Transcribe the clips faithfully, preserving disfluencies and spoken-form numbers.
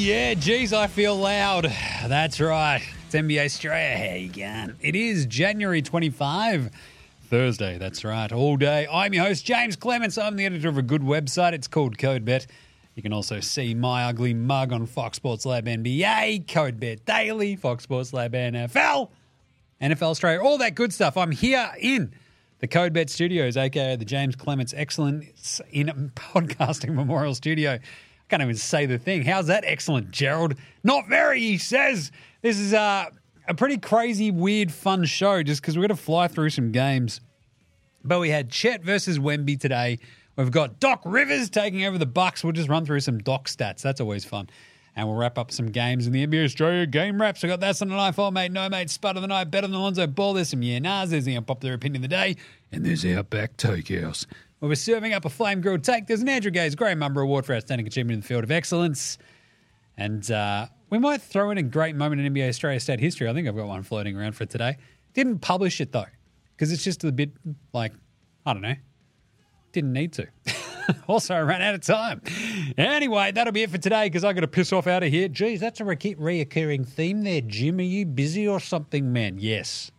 Yeah, geez, I feel loud. That's right. It's N B A Australia. How you going? It is January twenty-fifth, Thursday. That's right. All day. I'm your host, James Clements. I'm the editor of a good website. It's called CodeBet. You can also see my ugly mug on Fox Sports Lab N B A, CodeBet Daily, Fox Sports Lab N F L, N F L Australia, all that good stuff. I'm here in the CodeBet Studios, aka the James Clements Excellence in Podcasting Memorial Studio. I can't even say the thing. How's that excellent, Gerald? Not very, he says. This is a, a pretty crazy, weird, fun show just because we're going to fly through some games. But we had Chet versus Wemby today. We've got Doc Rivers taking over the Bucks. We'll just run through some Doc stats. That's always fun. And we'll wrap up some games in the N B A Australia game wraps. We've got That's Not a Knife, All Mate, No Mate, Spud of the Night, Better Than Alonzo Ball. There's some Yeah Nahs, there's the Unpopular Opinion of the Day, and there's Outback Takehouse. Well, we're serving up a flame grilled take. There's an Andrew Gaze Grey Mumber Award for Outstanding Achievement in the Field of Excellence. And uh, we might throw in a great moment in N B A Australia state history. I think I've got one floating around for today. Didn't publish it, though, because it's just a bit, like, I don't know, didn't need to. Also, I ran out of time. Anyway, that'll be it for today because I got to piss off out of here. Geez, that's a re- reoccurring theme there, Jim. Are you busy or something, man? Yes.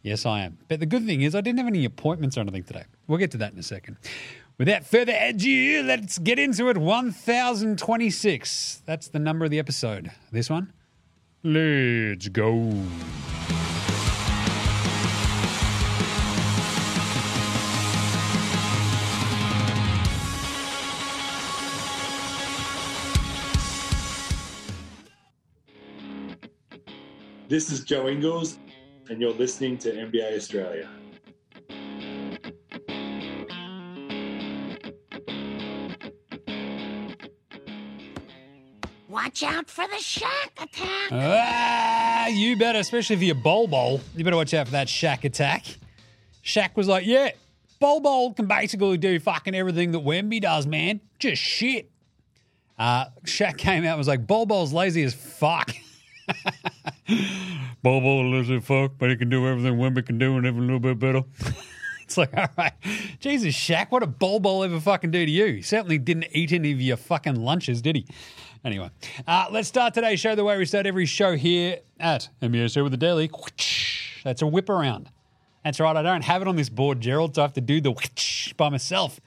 Yes, I am. But the good thing is I didn't have any appointments or anything today. We'll get to that in a second. Without further ado, let's get into it. one thousand twenty-six. That's the number of the episode. This one. Let's go. This is Joe Ingles, and you're listening to N B A Australia. Watch out for the Shaq attack. Ah, you better, especially if you're Bol Bol. You better watch out for that Shaq attack. Shaq was like, yeah, Bol Bol can basically do fucking everything that Wemby does, man. Just shit. Uh, Shaq came out and was like, Bol Bol's lazy as fuck. Bol Bol lives in fuck, but he can do everything Wemby can do and even a little bit better. It's like, all right, Jesus, Shaq, what did Bol Bol ever fucking do to you? He certainly didn't eat any of your fucking lunches, did he? Anyway, uh, let's start today's show the way we start every show here at N B A Show with the Daily. That's a whip around. That's right, I don't have it on this board, Gerald, so I have to do the which by myself.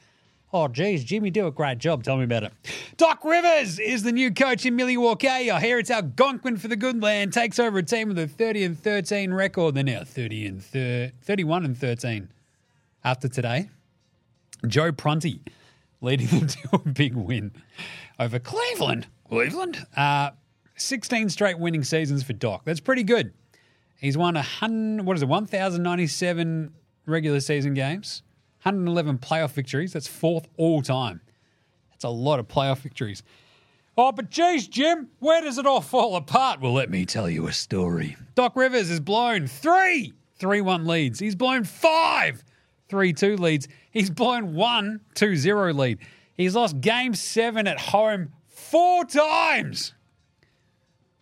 Oh, geez, Jimmy, do a great job. Tell me about it. Doc Rivers is the new coach in Milwaukee. I hear it's Algonquin for the good land. Takes over a team with a thirty and thirteen record. They're now thirty and thirty, thirty-one and thirteen after today. Joe Prunty leading them to a big win over Cleveland. Cleveland? Uh, sixteen straight winning seasons for Doc. That's pretty good. He's won one hundred, what is it, one thousand ninety-seven regular season games. one hundred eleven playoff victories. That's fourth all time. That's a lot of playoff victories. Oh, but geez, Jim, where does it all fall apart? Well, let me tell you a story. Doc Rivers has blown three three one leads. He's blown five three two leads. He's blown one two zero lead. He's lost game seven at home four times.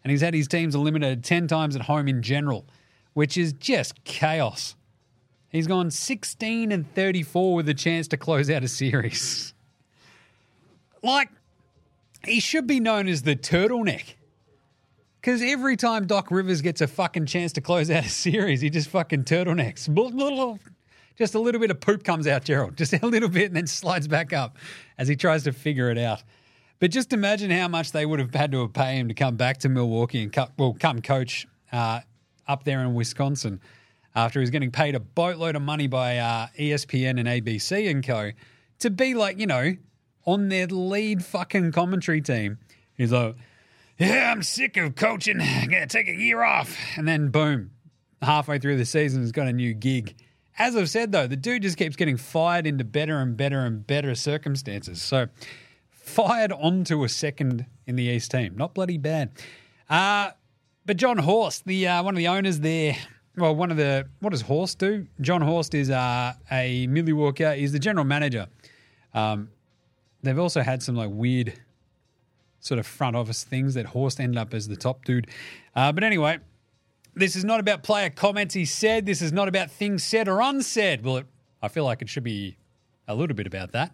And he's had his teams eliminated ten times at home in general, which is just chaos. He's gone sixteen and thirty-four with a chance to close out a series. Like, he should be known as the turtleneck. Because every time Doc Rivers gets a fucking chance to close out a series, he just fucking turtlenecks. Just a little bit of poop comes out, Gerald. Just a little bit and then slides back up as he tries to figure it out. But just imagine how much they would have had to have paid him to come back to Milwaukee and come, well, come coach uh, up there in Wisconsin. After he's getting paid a boatload of money by uh, E S P N and A B C and co, to be like, you know, on their lead fucking commentary team. He's like, yeah, I'm sick of coaching. I'm going to take a year off. And then, boom, halfway through the season, he's got a new gig. As I've said, though, the dude just keeps getting fired into better and better and better circumstances. So fired onto a second in the East team. Not bloody bad. Uh, but John Horst, the uh, one of the owners there... Well, one of the – what does Horst do? John Horst is uh, a Milwaukee. He's the general manager. Um, they've also had some like weird sort of front office things that Horst ended up as the top dude. Uh, but anyway, this is not about player comments he said. This is not about things said or unsaid. Well, it, I feel like it should be a little bit about that.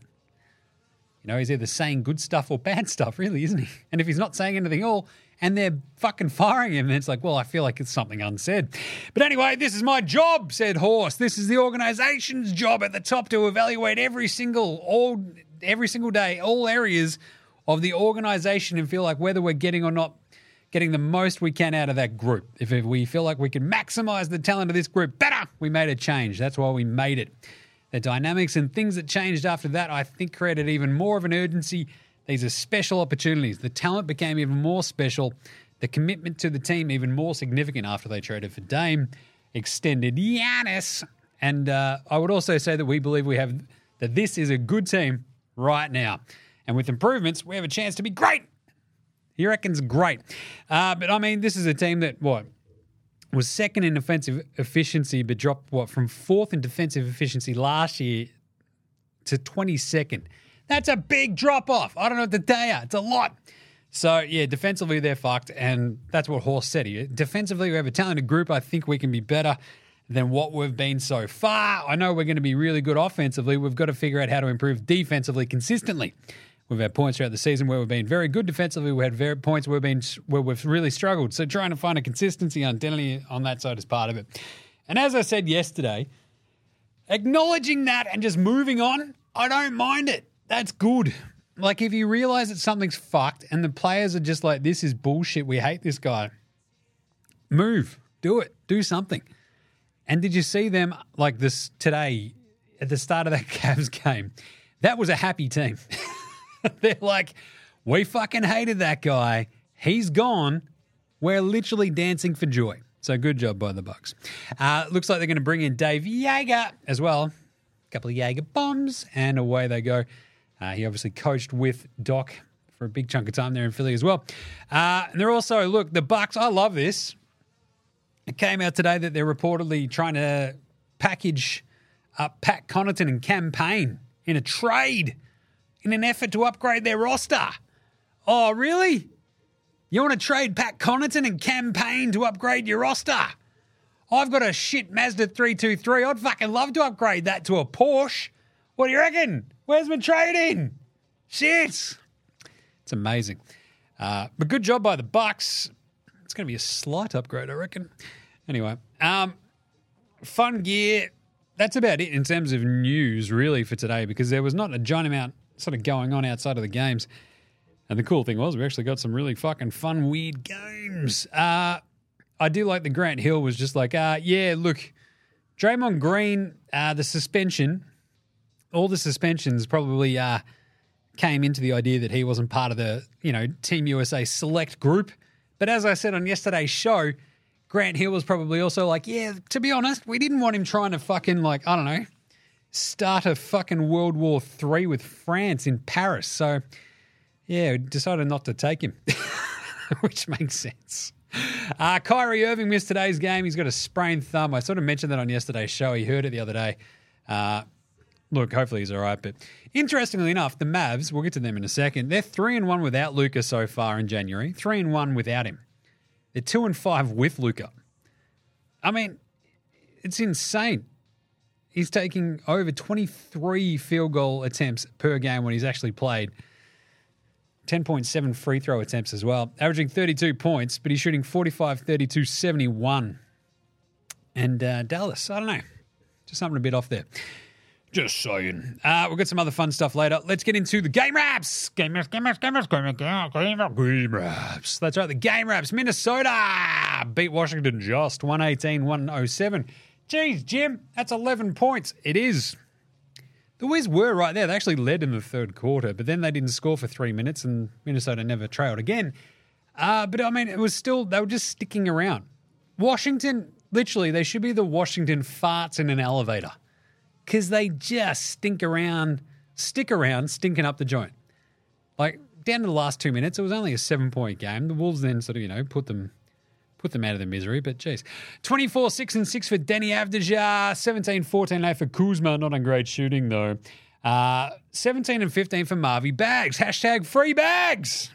You know, he's either saying good stuff or bad stuff, really, isn't he? And if he's not saying anything at all and they're fucking firing him, then it's like, well, I feel like it's something unsaid. But anyway, this is my job, said Horse. This is the organization's job at the top to evaluate every single all every single day, all areas of the organization and feel like whether we're getting or not getting the most we can out of that group. If we feel like we can maximize the talent of this group better, we made a change. That's why we made it. The dynamics and things that changed after that, I think, created even more of an urgency. These are special opportunities. The talent became even more special. The commitment to the team even more significant after they traded for Dame, extended Giannis. And uh, I would also say that we believe we have that this is a good team right now. And with improvements, we have a chance to be great. He reckons great. Uh, but, I mean, this is a team that, what, was second in offensive efficiency but dropped, what, from fourth in defensive efficiency last year to twenty-second. That's a big drop-off. I don't know what to tell you. It's a lot. So, yeah, defensively they're fucked, and that's what Horst said. Defensively, we have a talented group. I think we can be better than what we've been so far. I know we're going to be really good offensively. We've got to figure out how to improve defensively consistently. We've had points throughout the season where we've been very good defensively. We had very points where we've, been, where we've really struggled. So trying to find a consistency on that side is part of it. And as I said yesterday, acknowledging that and just moving on, I don't mind it. That's good. Like if you realize that something's fucked and the players are just like, this is bullshit, we hate this guy, move, do it, do something. And did you see them like this today at the start of that Cavs game? That was a happy team. They're like, we fucking hated that guy. He's gone. We're literally dancing for joy. So good job by the Bucks. Uh, looks like they're going to bring in Dave Jaeger as well. A couple of Jaeger bombs, and away they go. Uh, he obviously coached with Doc for a big chunk of time there in Philly as well. Uh, and they're also, look, the Bucks, I love this. It came out today that they're reportedly trying to package up Pat Connaughton and campaign in a trade in an effort to upgrade their roster. Oh, really? You want to trade Pat Connaughton and campaign to upgrade your roster? I've got a shit Mazda three two three. I'd fucking love to upgrade that to a Porsche. What do you reckon? Where's my trade-in? Shit. It's amazing. Uh, but good job by the Bucks. It's going to be a slight upgrade, I reckon. Anyway, um, fun gear. That's about it in terms of news, really, for today, because there was not a giant amount sort of going on outside of the games. And the cool thing was we actually got some really fucking fun, weird games. Uh, I do like the Grant Hill was just like, uh, yeah, look, Draymond Green, uh, the suspension, all the suspensions probably uh, came into the idea that he wasn't part of the, you know, Team U S A select group. But as I said on yesterday's show, Grant Hill was probably also like, yeah, to be honest, we didn't want him trying to fucking like, I don't know, start a fucking World War Three with France in Paris. So, yeah, decided not to take him, which makes sense. Uh, Kyrie Irving missed today's game. He's got a sprained thumb. I sort of mentioned that on yesterday's show. He heard it the other day. Uh, look, hopefully he's all right. But interestingly enough, the Mavs, we'll get to them in a second, they're three and one without Luka so far in January, three and one without him. They're two and five with Luka. I mean, it's insane. He's taking over twenty-three field goal attempts per game when he's actually played. ten point seven free throw attempts as well. Averaging thirty-two points, but he's shooting forty-five, thirty-two, seventy-one. And uh, Dallas, I don't know. Just something a bit off there. Just saying. Uh, we've got some other fun stuff later. Let's get into the game wraps. Game wraps, game wraps, game wraps, game wraps, game wraps, game wraps. That's right, the game wraps. Minnesota beat Washington just one eighteen, one oh seven. Jeez, Jim, that's eleven points. It is. The Wiz were right there. They actually led in the third quarter, but then they didn't score for three minutes, and Minnesota never trailed again. Uh, but, I mean, it was still, they were just sticking around. Washington, literally, they should be the Washington farts in an elevator because they just stink around, stick around, stinking up the joint. Like, down to the last two minutes, it was only a seven-point game. The Wolves then sort of, you know, put them... Put them out of their misery, but geez. twenty-four, six and six for Denny Avdija. seventeen, fourteen, eight for Kuzma. Not on great shooting, though. Uh, seventeen and fifteen for Marvey Bags. Hashtag free bags.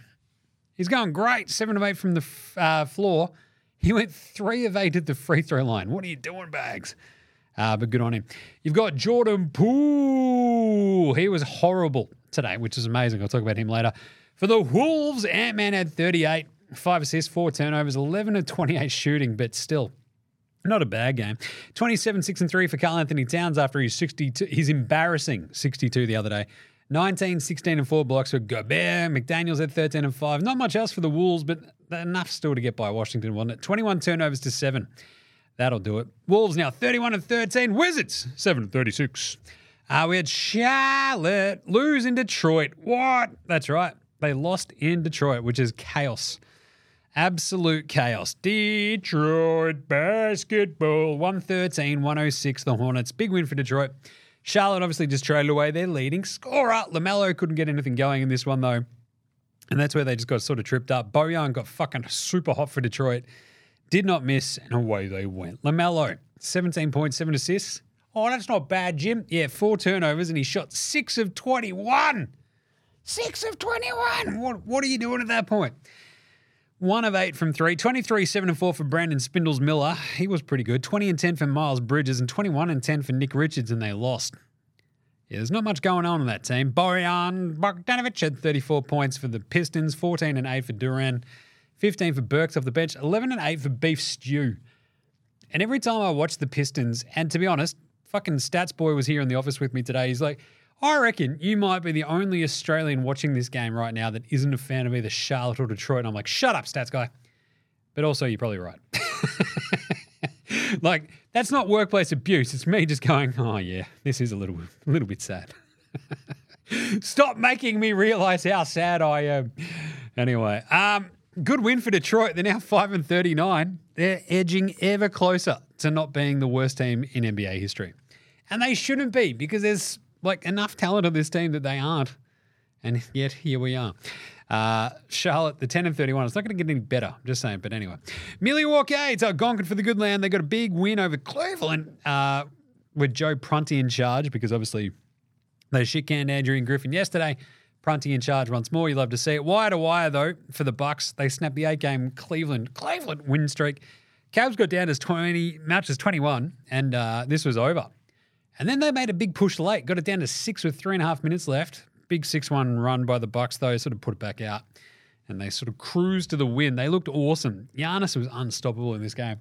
He's going great. seven of eight from the uh, floor. He went three of eight at the free throw line. What are you doing, Bags? Uh, but good on him. You've got Jordan Poole. Poole. He was horrible today, which is amazing. I'll talk about him later. For the Wolves, Ant-Man had thirty-eight, five assists, four turnovers, eleven of twenty-eight shooting, but still not a bad game. twenty-seven, six, and three for Karl-Anthony Towns after his sixty-two, his embarrassing sixty-two the other day. nineteen, sixteen, and four blocks for Gobert. McDaniels at thirteen and five. Not much else for the Wolves, but enough still to get by Washington, wasn't it? twenty-one turnovers to seven. That'll do it. Wolves now thirty-one and thirteen. Wizards, seven and thirty-six. Uh, we had Charlotte lose in Detroit. What? That's right. They lost in Detroit, which is chaos. Absolute chaos. Detroit basketball, one thirteen, one oh six, the Hornets. Big win for Detroit. Charlotte obviously just traded away their leading scorer. LaMelo couldn't get anything going in this one, though, and that's where they just got sort of tripped up. Bojan got fucking super hot for Detroit. Did not miss, and away they went. LaMelo, seventeen points, seven assists. Oh, that's not bad, Jim. Yeah, four turnovers, and he shot six of twenty-one. six of twenty-one. What, what are you doing at that point? One of eight from three, twenty-three, seven, and four for Brandon Spindles Miller. He was pretty good. twenty and ten for Miles Bridges and twenty-one and ten for Nick Richards, and they lost. Yeah, there's not much going on in that team. Bojan Bogdanovic had thirty-four points for the Pistons, fourteen and eight for Duran, fifteen for Burks off the bench, eleven and eight for Beef Stew. And every time I watch the Pistons, and to be honest, fucking Stats Boy was here in the office with me today. He's like, I reckon you might be the only Australian watching this game right now that isn't a fan of either Charlotte or Detroit. And I'm like, shut up, stats guy. But also, you're probably right. Like, that's not workplace abuse. It's me just going, oh, yeah, this is a little, a little bit sad. Stop making me realize how sad I am. Anyway, um, good win for Detroit. They're now five and thirty-nine. They're edging ever closer to not being the worst team in N B A history. And they shouldn't be, because there's like enough talent on this team that they aren't, and yet here we are. Uh, Charlotte, the ten and thirty-one. It's not going to get any better, I'm just saying, but anyway. Milwaukee, it's Algonquin for the good land. They got a big win over Cleveland uh, with Joe Prunty in charge, because obviously they shit-canned Andrew and Griffin yesterday. Prunty in charge once more. You love to see it. Wire to wire, though, for the Bucks. They snapped the eight-game Cleveland Cleveland win streak. Cavs got down as twenty, matches twenty-one, and uh, this was over. And then they made a big push late, got it down to six with three and a half minutes left. Big six one run by the Bucks, though, sort of put it back out. And they sort of cruised to the win. They looked awesome. Giannis was unstoppable in this game.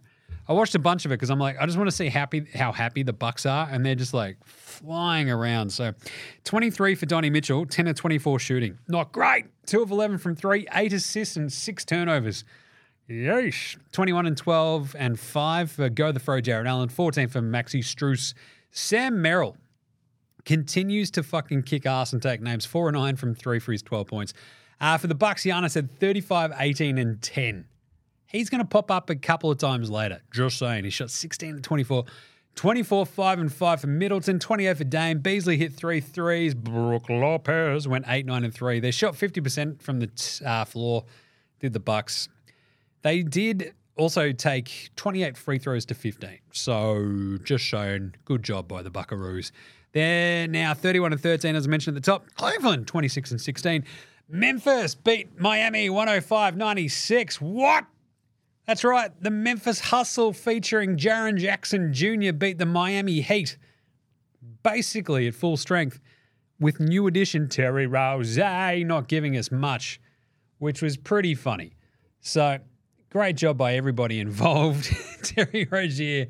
I watched a bunch of it because I'm like, I just want to see happy how happy the Bucks are, and they're just like flying around. So twenty-three for Donnie Mitchell, ten of twenty-four shooting. Not great. two of eleven from three, eight assists and six turnovers. Yeesh. twenty-one and twelve and five for Go the Fro, Jared Allen. fourteen for Maxi Strus. Sam Merrill continues to fucking kick ass and take names. Four and nine from three for his twelve points. Uh, for the Bucks, Giannis had thirty-five, eighteen, and ten. He's going to pop up a couple of times later. Just saying. He shot sixteen to twenty-four. twenty-four, five, and five for Middleton. twenty-eight for Dame. Beasley hit three threes. Brook Lopez went eight, nine, and three. They shot fifty percent from the t- uh, floor, did the Bucks. They did also take twenty-eight free throws to fifteen. So just shown, good job by the Buckaroos. They're now thirty-one and thirteen, as I mentioned at the top. Cleveland, twenty-six and sixteen. Memphis beat Miami, one oh five to ninety-six. What? That's right. The Memphis Hustle featuring Jaren Jackson Junior beat the Miami Heat basically at full strength, with new addition Terry Rozier not giving us much, which was pretty funny. So great job by everybody involved. Terry Rozier,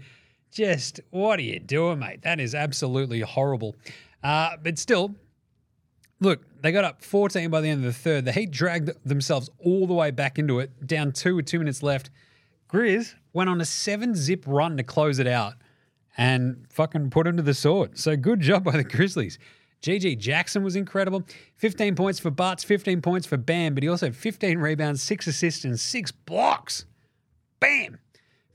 just what are you doing, mate? That is absolutely horrible. Uh, but still, look, they got up fourteen by the end of the third. The Heat dragged themselves all the way back into it, down two with two minutes left. Grizz went on a seven-zip run to close it out and fucking put him to the sword. So good job by the Grizzlies. G G Jackson was incredible. fifteen points for Bartz, fifteen points for Bam, but he also had fifteen rebounds, six assists, and six blocks. Bam!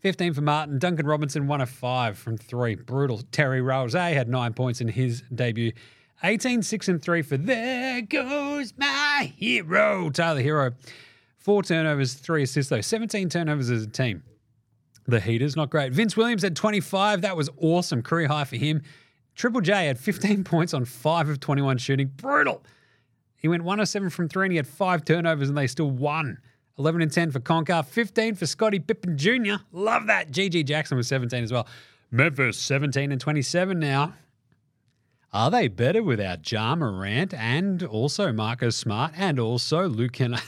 fifteen for Martin. Duncan Robinson, one of five from three. Brutal. Terry Rozier had nine points in his debut. eighteen, six, and three for There Goes My Hero, Tyler Hero. Four turnovers, three assists, though. seventeen turnovers as a team. The Heaters, not great. Vince Williams had twenty-five. That was awesome. Career high for him. Triple J had fifteen points on five of twenty-one shooting. Brutal. He went one of seven from three, and he had five turnovers, and they still won. eleven and ten for Concar. fifteen for Scottie Pippen Junior Love that. G G Jackson was seventeen as well. Memphis, seventeen and twenty-seven now. Are they better without Ja Morant and also Marcus Smart and also Luke? And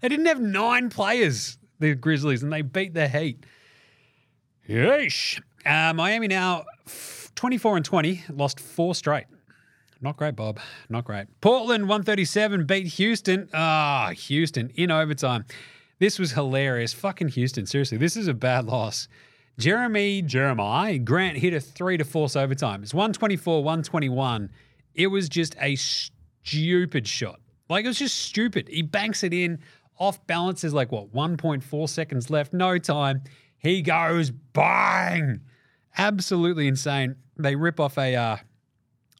they didn't have nine players, the Grizzlies, and they beat the Heat. Yeesh. Uh, Miami now twenty-four and twenty, lost four straight. Not great, Bob. Not great. Portland one thirty-seven beat Houston. Ah, oh, Houston in overtime. This was hilarious. Fucking Houston. Seriously, this is a bad loss. Jeremy, Jeremiah, Grant hit a three to force overtime. It's one twenty-four, one twenty-one. It was just a stupid shot. Like, it was just stupid. He banks it in. Off balance is like, what, one point four seconds left. No time. He goes bang. Absolutely insane. They rip off a, uh,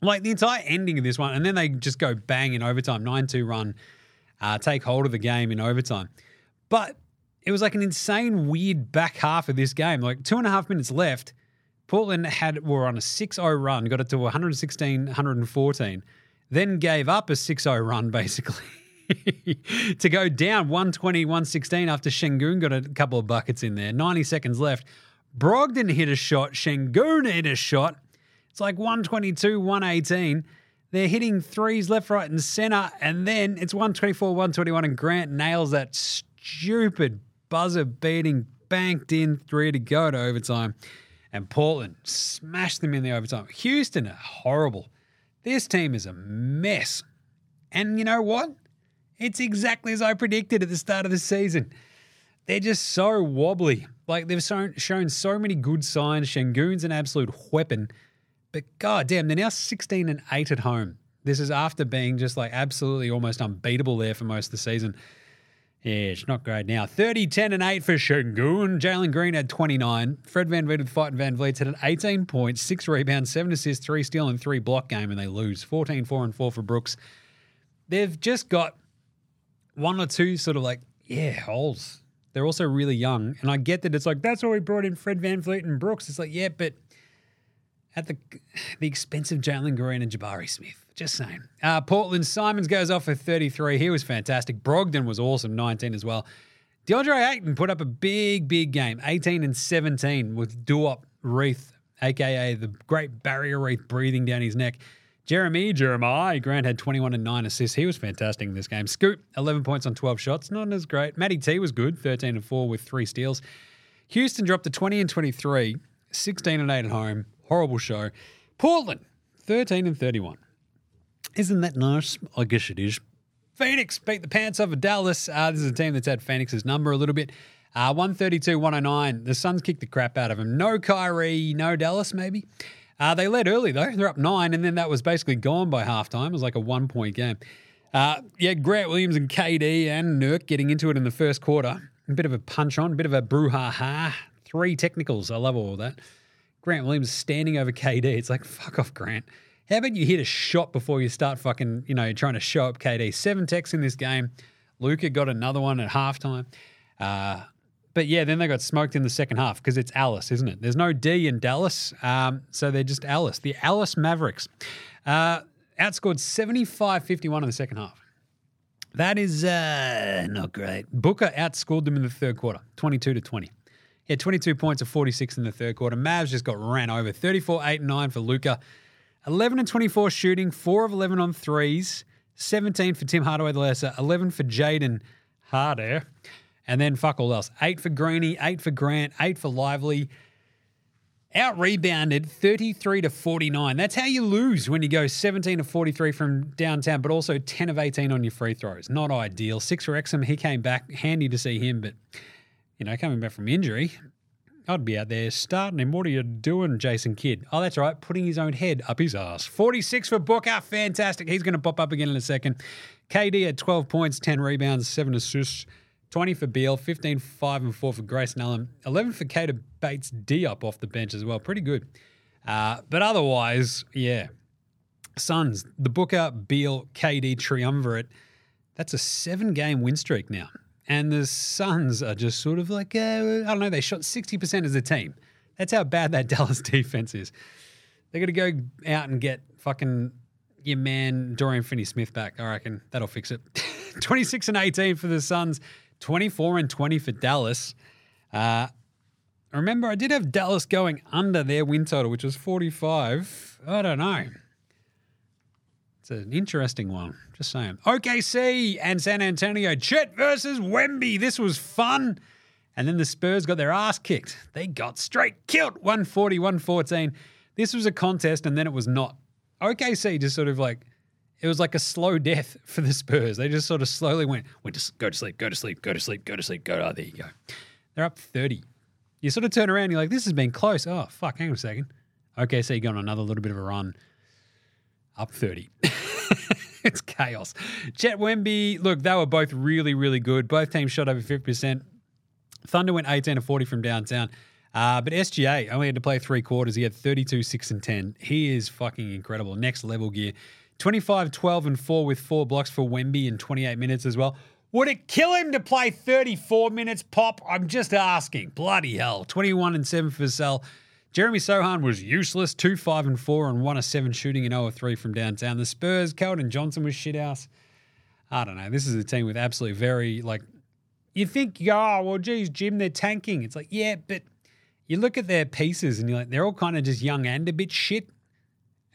like, the entire ending of this one. And then they just go bang in overtime. nine two run. Uh, take hold of the game in overtime. But it was like an insane, weird back half of this game. Like, two and a half minutes left. Portland had were on a six oh run, got it to one sixteen, one fourteen, then gave up a six oh run, basically, to go down one twenty, one sixteen after Şengün got a couple of buckets in there. ninety seconds left. Brogdon hit a shot. Şengün hit a shot. It's like one twenty-two, one eighteen. They're hitting threes left, right, and center, and then it's one twenty-four, one twenty-one, and Grant nails that stupid buzzer-beating, banked-in three to go to overtime. And Portland smashed them in the overtime. Houston are horrible. This team is a mess. And you know what? It's exactly as I predicted at the start of the season. They're just so wobbly. Like, they've shown, shown so many good signs. Şengün's an absolute weapon. But goddamn, they're now sixteen and eight at home. This is after being just like absolutely almost unbeatable there for most of the season. Yeah, it's not great now. thirty, ten, and eight for Şengün. Jalen Green had twenty-nine. Fred VanVleet with fighting VanVleet had an eighteen points, six rebounds, seven assists, three steal, and three block game, and they lose. fourteen, four, and four for Brooks. They've just got one or two sort of like, yeah, holes. They're also really young. And I get that it's like, that's why we brought in Fred VanVleet and Brooks. It's like, yeah, but at the the expense of Jalen Green and Jabari Smith. Just saying. Uh, Portland, Simons goes off for thirty-three. He was fantastic. Brogdon was awesome, nineteen as well. DeAndre Ayton put up a big, big game, eighteen and seventeen with Duop Reith, a k a the Great Barrier Reef breathing down his neck. Jeremy, Jeremiah, Grant had twenty-one and nine assists. He was fantastic in this game. Scoop, eleven points on twelve shots. Not as great. Matty T was good, thirteen and four with three steals. Houston dropped to twenty and twenty-three, sixteen and eight at home. Horrible show. Portland, thirteen and thirty-one. Isn't that nice? I guess it is. Phoenix beat the pants off of Dallas. Uh, this is a team that's had Phoenix's number a little bit. Uh, one thirty-two, one oh nine. The Suns kicked the crap out of them. No Kyrie, no Dallas maybe. Uh, they led early though. They're up nine, and then that was basically gone by halftime. It was like a one-point game. Uh, yeah, Grant Williams and K D and Nurk getting into it in the first quarter. A bit of a punch-on, a bit of a brouhaha. Three technicals. I love all that. Grant Williams standing over K D. It's like, fuck off, Grant. How about you hit a shot before you start fucking, you know, trying to show up K D? Seven techs in this game. Luka got another one at halftime. Uh, but, yeah, then they got smoked in the second half because it's Alice, isn't it? There's no D in Dallas, um, so they're just Alice. The Alice Mavericks uh, outscored seventy-five fifty-one in the second half. That is uh, not great. Booker outscored them in the third quarter, twenty-two to twenty. Yeah, twenty-two points of forty-six in the third quarter. Mavs just got ran over. thirty-four, eight, and nine for Luka. eleven and twenty-four shooting, four of eleven on threes, seventeen for Tim Hardaway the lesser, eleven for Jaden Harder, and then fuck all else. eight for Greeny, eight for Grant, eight for Lively. Out-rebounded, thirty-three to forty-nine. That's how you lose when you go seventeen to forty-three from downtown, but also ten of eighteen on your free throws. Not ideal. six for Exum. He came back. Handy to see him, but... You know, coming back from injury, I'd be out there starting him. What are you doing, Jason Kidd? Oh, that's right, putting his own head up his ass. forty-six for Booker, fantastic. He's going to pop up again in a second. K D had twelve points, ten rebounds, seven assists, twenty for Beal, fifteen, five, and four for Grayson Allen, eleven for Kade Bates Diop off the bench as well. Pretty good. Uh, but otherwise, yeah, Suns, the Booker, Beal, K D triumvirate. That's a seven-game win streak now. And the Suns are just sort of like, uh, I don't know, they shot sixty percent as a team. That's how bad that Dallas defense is. They're going to go out and get fucking your man Dorian Finney-Smith back. I reckon that'll fix it. twenty-six and eighteen for the Suns, twenty-four and twenty for Dallas. Uh, Remember, I did have Dallas going under their win total, which was forty-five. I don't know. It's an interesting one. Just saying. O K C and San Antonio. Chet versus Wemby. This was fun. And then the Spurs got their ass kicked. They got straight killed. one forty, one fourteen. This was a contest, and then it was not. O K C just sort of like, it was like a slow death for the Spurs. They just sort of slowly went, went to, go to sleep, go to sleep, go to sleep, go to sleep, go to sleep. Oh, there you go. They're up thirty. You sort of turn around, you're like, this has been close. Oh, fuck, hang on a second. O K C got on another little bit of a run. Up thirty. It's chaos. Chet Wemby, look, they were both really, really good. Both teams shot over fifty percent. Thunder went eighteen to forty from downtown. Uh, but S G A only had to play three quarters. He had thirty-two, six, and ten. He is fucking incredible. Next level gear. twenty-five, twelve, and four with four blocks for Wemby in twenty-eight minutes as well. Would it kill him to play thirty-four minutes, Pop? I'm just asking. Bloody hell. twenty-one and seven for Sal. Jeremy Sohan was useless. two, five, and four and one of seven shooting and zero of three from downtown. The Spurs, Keldon Johnson was shithouse. I don't know. This is a team with absolutely very, like, you think, oh, well, geez, Jim, they're tanking. It's like, yeah, but you look at their pieces and you're like, they're all kind of just young and a bit shit.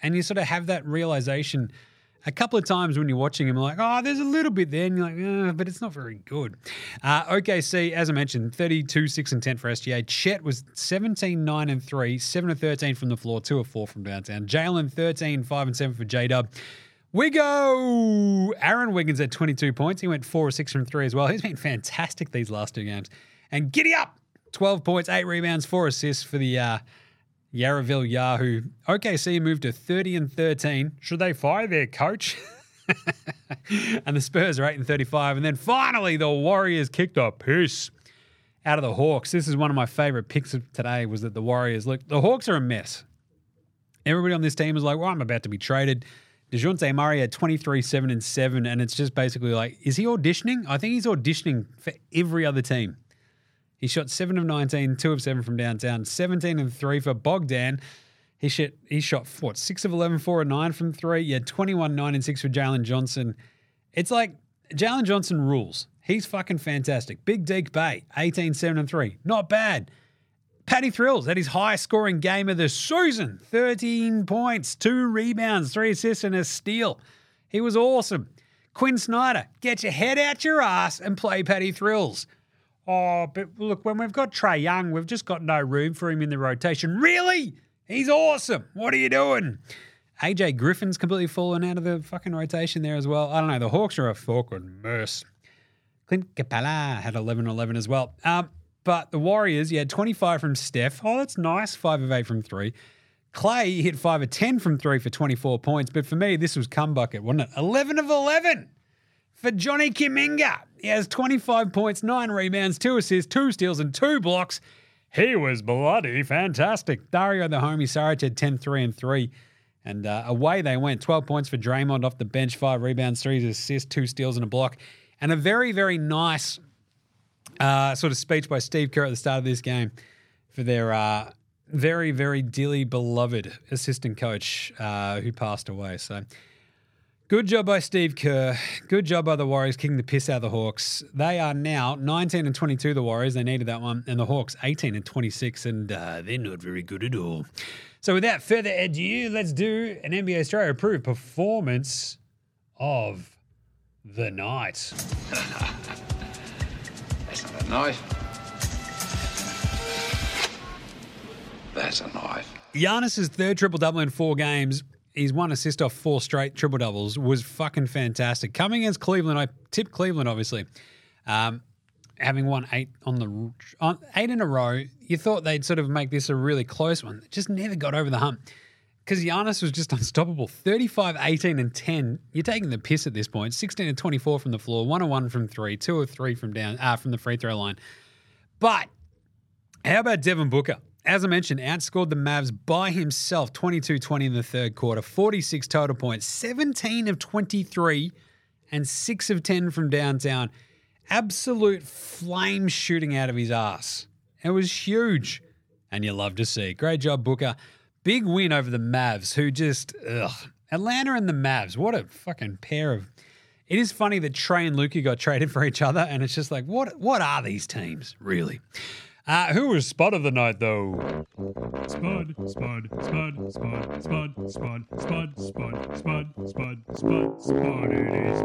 And you sort of have that realization a couple of times when you're watching him, like, oh, there's a little bit there. And you're like, oh, but it's not very good. Uh, O K C, as I mentioned, thirty-two, six, and ten for S G A. Chet was seventeen, nine, and three, seven of thirteen from the floor, two of four from downtown. Jalen, thirteen, five, and seven for J-Dub. We go Aaron Wiggins at twenty-two points. He went four of six from three as well. He's been fantastic these last two games. And giddy up, twelve points, eight rebounds, four assists for the uh, Yarraville Yahoo. O K C moved to thirty and thirteen. Should they fire their coach? And the Spurs are eight and thirty-five. And then finally, the Warriors kicked a piss out of the Hawks. This is one of my favorite picks of today, was that the Warriors, look, the Hawks are a mess. Everybody on this team is like, well, I'm about to be traded. DeJounte Murray had twenty-three, seven, and seven, and it's just basically like, is he auditioning? I think he's auditioning for every other team. He shot seven of nineteen, two of seven from downtown, seventeen and three for Bogdan. He shot, he shot what, six of eleven, four of nine from three. Yeah, twenty-one, nine, and six for Jalen Johnson. It's like Jalen Johnson rules. He's fucking fantastic. Big Deke Bay, eighteen, seven, and three. Not bad. Patty Thrills at his high-scoring game of the season. thirteen points, two rebounds, three assists, and a steal. He was awesome. Quinn Snyder, get your head out your ass and play Patty Thrills. Oh, but look, when we've got Trae Young, we've just got no room for him in the rotation. Really? He's awesome. What are you doing? A J Griffin's completely fallen out of the fucking rotation there as well. I don't know. The Hawks are a fucking mess. Clint Capella had eleven eleven as well. Um... But the Warriors, you had twenty-five from Steph. Oh, that's nice. five of eight from three. Clay hit five of ten from three for twenty-four points. But for me, this was cum bucket, wasn't it? eleven of eleven for Johnny Kuminga. He has twenty-five points, nine rebounds, two assists, two steals, and two blocks. He was bloody fantastic. Dario the homie Saric had ten, three, and three. And uh, away they went. twelve points for Draymond off the bench, five rebounds, three assists, two steals, and a block. And a very, very nice Uh, sort of speech by Steve Kerr at the start of this game for their uh, very, very dearly beloved assistant coach uh, who passed away. So good job by Steve Kerr. Good job by the Warriors kicking the piss out of the Hawks. They are now nineteen and twenty-two, the Warriors. They needed that one. And the Hawks, eighteen and twenty-six, and uh, they're not very good at all. So without further ado, let's do an N B A Australia approved performance of the night. That's a knife. That's a knife. Giannis's third triple-double in four games. He's one assist off four straight triple-doubles. Was fucking fantastic. Coming against Cleveland, I tipped Cleveland, obviously. Um, having won eight on the on, eight in a row, you thought they'd sort of make this a really close one. They just never got over the hump because Giannis was just unstoppable. thirty-five, eighteen, and ten. You're taking the piss at this point. sixteen and twenty-four from the floor, one of one from three, two of three from down, uh, from the free throw line. But how about Devin Booker? As I mentioned, outscored the Mavs by himself, twenty-two twenty in the third quarter, forty-six total points, seventeen of twenty-three, and six of ten from downtown. Absolute flame shooting out of his ass. It was huge, and you love to see. Great job, Booker. Big win over the Mavs, who just, ugh. Atlanta and the Mavs, what a fucking pair of... It is funny that Trey and Luka got traded for each other, and it's just like, what what are these teams, really? Uh, who was Spud of the night, though? Spud, Spud, Spud, Spud, Spud, Spud, Spud, Spud, Spud, Spud, Spud, Spud, it is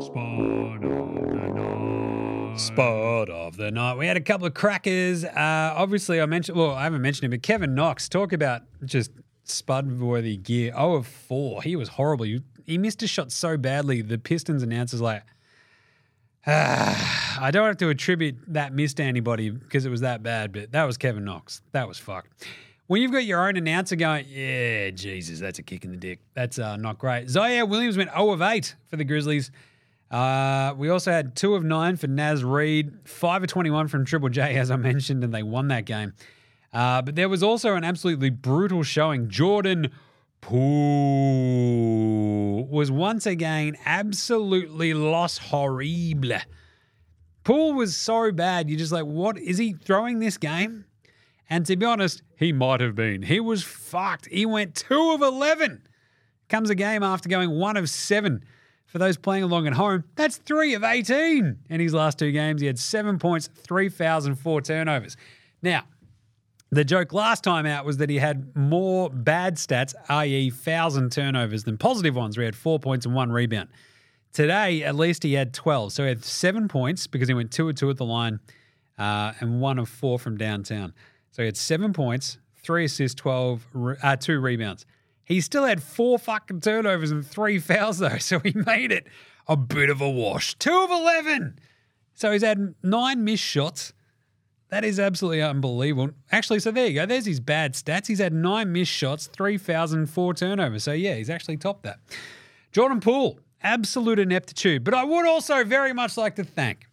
Spud. Spud of the night. Spud of the night. We had a couple of crackers. Uh, obviously, I mentioned, well, I haven't mentioned it, but Kevin Knox, talk about just Spud-worthy gear. oh for four. He was horrible. He, he missed a shot so badly. The Pistons announcer's like, ah, I don't have to attribute that miss to anybody because it was that bad, but that was Kevin Knox. That was fucked. When you've got your own announcer going, yeah, Jesus, that's a kick in the dick. That's uh, not great. Zaire Williams went oh of eight for the Grizzlies. Uh, we also had two of nine for Naz Reid, five of twenty-one from Triple J, as I mentioned, and they won that game. Uh, but there was also an absolutely brutal showing. Jordan Poole was once again absolutely lost horrible. Poole was so bad. You're just like, what? Is he throwing this game? And to be honest, he might have been. He was fucked. He went two of eleven. Comes a game after going one of seven. For those playing along at home, that's three of eighteen. In his last two games, he had seven points, three fouls, and four turnovers. Now, the joke last time out was that he had more bad stats, that is fouls and turnovers, than positive ones, where he had four points and one rebound. Today, at least he had twelve. So he had seven points because he went two of two at the line uh, and one of four from downtown. So he had seven points, three assists, twelve, uh, two rebounds. He still had four fucking turnovers and three fouls, though, so he made it a bit of a wash. two of eleven. So he's had nine missed shots. That is absolutely unbelievable. Actually, so there you go. There's his bad stats. He's had nine missed shots, three fouls, and four turnovers. So, yeah, he's actually topped that. Jordan Poole, absolute ineptitude. But I would also very much like to thank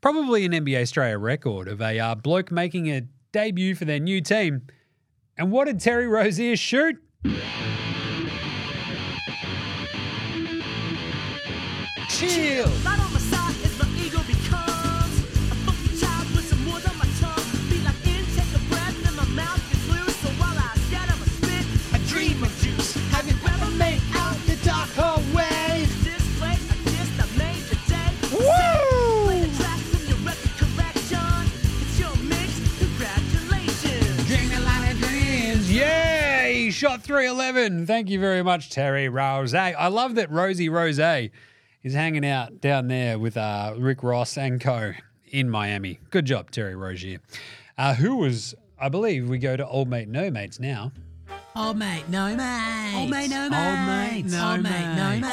probably an N B A Australia record of a uh, bloke making a debut for their new team. And what did Terry Rozier shoot? Chill. Not on the side. Shot three eleven. Thank you very much, Terry Rozier. I love that Rosie Rosé is hanging out down there with uh, Rick Ross and co in Miami. Good job, Terry Rozier. Uh, who was, I believe we go to Old Mate No Mates now. Old Mate No Mates. Old Mate No Mates. Old Mate No Mates.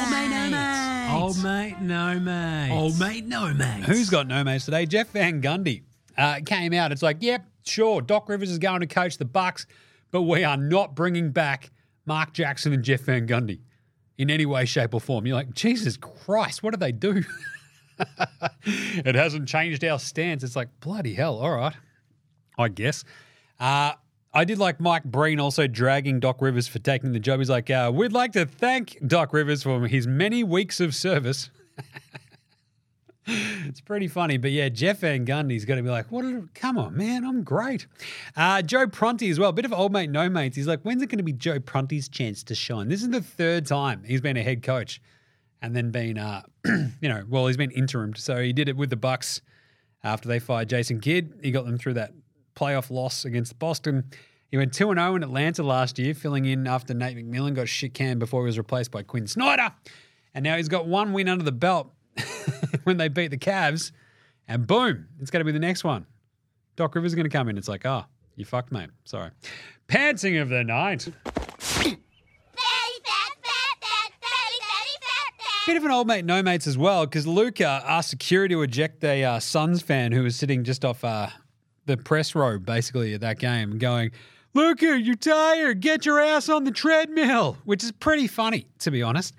Old Mate No Mates. Old Mate No Mates. Who's got No Mates today? Jeff Van Gundy uh, came out. It's like, yep, sure, Doc Rivers is going to coach the Bucks. But we are not bringing back Mark Jackson and Jeff Van Gundy in any way, shape, or form. You're like, Jesus Christ, what do they do? It hasn't changed our stance. It's like, bloody hell, all right, I guess. Uh, I did like Mike Breen also dragging Doc Rivers for taking the job. He's like, uh, we'd like to thank Doc Rivers for his many weeks of service. It's pretty funny. But, yeah, Jeff Van Gundy's going to be like, "What? A, come on, man, I'm great." Uh, Joe Prunty as well, a bit of old mate, no mates. He's like, when's it going to be Joe Prunty's chance to shine? This is the third time he's been a head coach and then been, uh, you know, well, he's been interim. So he did it with the Bucks after they fired Jason Kidd. He got them through that playoff loss against Boston. He went two and oh in Atlanta last year, filling in after Nate McMillan got shit-canned before he was replaced by Quinn Snyder. And now he's got one win under the belt. When they beat the Cavs, and boom, it's going to be the next one. Doc Rivers is going to come in. It's like, ah, oh, you fucked, mate. Sorry. Pantsing of the night. Bit of an old mate, no mates as well, because Luka asked security to eject a uh, Suns fan who was sitting just off uh, the press row, basically, at that game, going, Luka, you're tired. Get your ass on the treadmill, which is pretty funny, to be honest.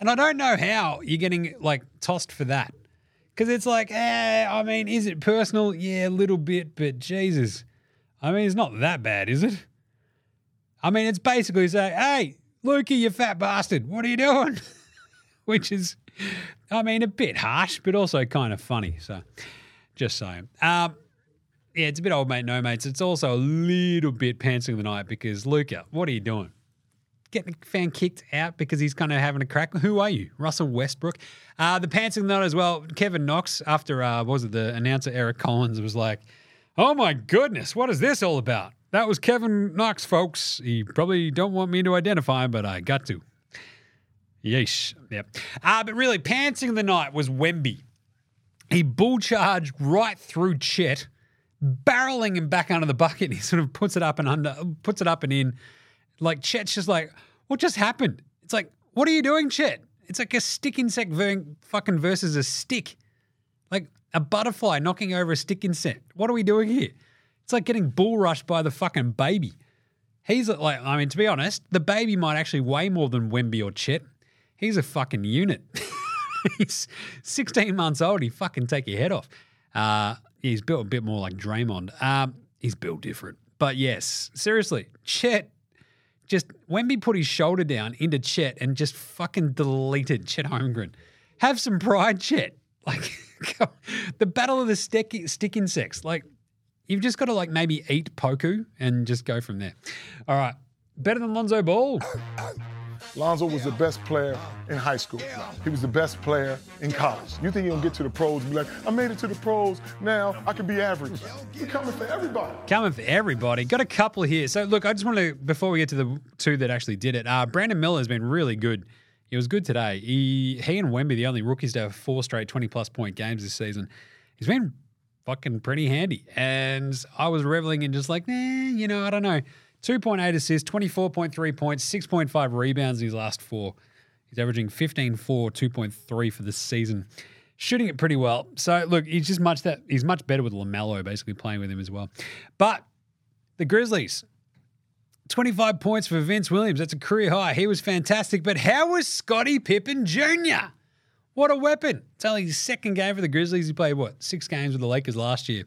And I don't know how you're getting, like, tossed for that. Because it's like, eh, I mean, is it personal? Yeah, a little bit, but Jesus. I mean, it's not that bad, is it? I mean, it's basically say, hey, Luka, you fat bastard, what are you doing? Which is, I mean, a bit harsh, but also kind of funny. So, just saying. Um, yeah, it's a bit old mate, no mates. It's also a little bit pantsing the night because, Luka, what are you doing? Getting a fan kicked out because he's kind of having a crack. Who are you? Russell Westbrook. Uh, the pantsing note as well, Kevin Knox, after, uh, what was it, the announcer Eric Collins was like, Oh, my goodness. What is this all about? That was Kevin Knox, folks. He probably don't want me to identify, but I got to. Yeesh. Yep. Uh, but really, pantsing the night was Wemby. He bull charged right through Chet, barreling him back under the bucket. He sort of puts it up and under, puts it up and in. Like, Chet's just like, what just happened? It's like, what are you doing, Chet? It's like a stick insect ver- fucking versus a stick. Like a butterfly knocking over a stick insect. What are we doing here? It's like getting bull rushed by the fucking baby. He's like, I mean, to be honest, the baby might actually weigh more than Wemby or Chet. He's a fucking unit. He's sixteen months old. He fucking take your head off. Uh, he's built a bit more like Draymond. Um, he's built different. But yes, seriously, Chet just, Wemby put his shoulder down into Chet and just fucking deleted Chet Holmgren. Have some pride, Chet. Like, the battle of the stick, stick insects. Like, you've just got to, like, maybe eat Poku and just go from there. All right. Better than Lonzo Ball. Lonzo was the best player in high school. He was the best player in college. You think you're going to get to the pros and be like, I made it to the pros, now I can be average. We're coming for everybody. Coming for everybody. Got a couple here. So, look, I just want to, before we get to the two that actually did it, uh, Brandon Miller has been really good. He was good today. He, he and Wemby, the only rookies to have four straight twenty-plus point games this season. He's been fucking pretty handy. And I was reveling in just like, eh, you know, I don't know. two point eight assists, twenty-four point three points, six point five rebounds in his last four. He's averaging fifteen four, two point three for the season. Shooting it pretty well. So, look, he's just much that he's much better with LaMelo basically playing with him as well. But the Grizzlies, twenty-five points for Vince Williams. That's a career high. He was fantastic. But how was Scottie Pippen Junior? What a weapon. It's only his second game for the Grizzlies. He played, what, six games with the Lakers last year.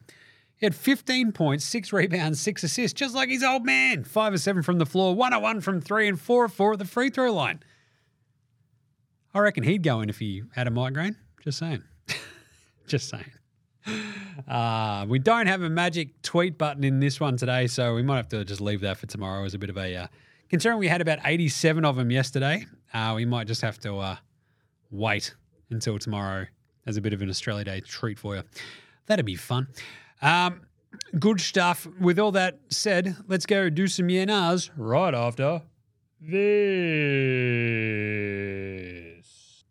He had fifteen points, six rebounds, six assists, just like his old man. Five of seven from the floor, one of one from three, and four of four at the free throw line. I reckon he'd go in if he had a migraine. Just saying. Just saying. Uh, we don't have a magic tweet button in this one today, so we might have to just leave that for tomorrow as a bit of a uh, concern. We had about eighty-seven of them yesterday. Uh, we might just have to uh, wait until tomorrow as a bit of an Australia Day treat for you. That'd be fun. Um, good stuff. With all that said, let's go do some Yenars right after this.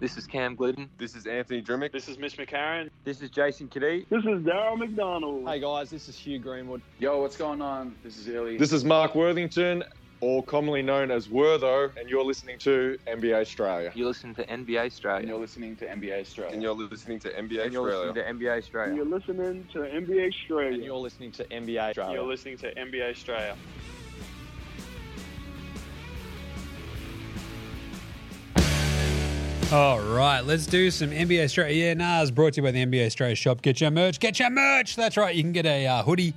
This is Cam Glidden. This is Anthony Drimmick. This is Mitch McCarron. This is Jason Kadee. This is Daryl McDonald. Hey guys, this is Hugh Greenwood. Yo, what's going on? This is Ellie. This is Mark Worthington, or commonly known as Wertho, and you're listening to N B A Australia. You're listening to N B A Australia. And you're listening to N B A Australia. And you're listening to N B A Australia. And you're listening to N B A Australia. You're listening to N B A Australia. And you're listening to N B A Australia. You're listening to N B A Australia. All right, let's do some N B A Australia. Yeah, nah, it's brought to you by the N B A Australia shop. Get your merch. Get your merch. That's right. You can get a uh, hoodie,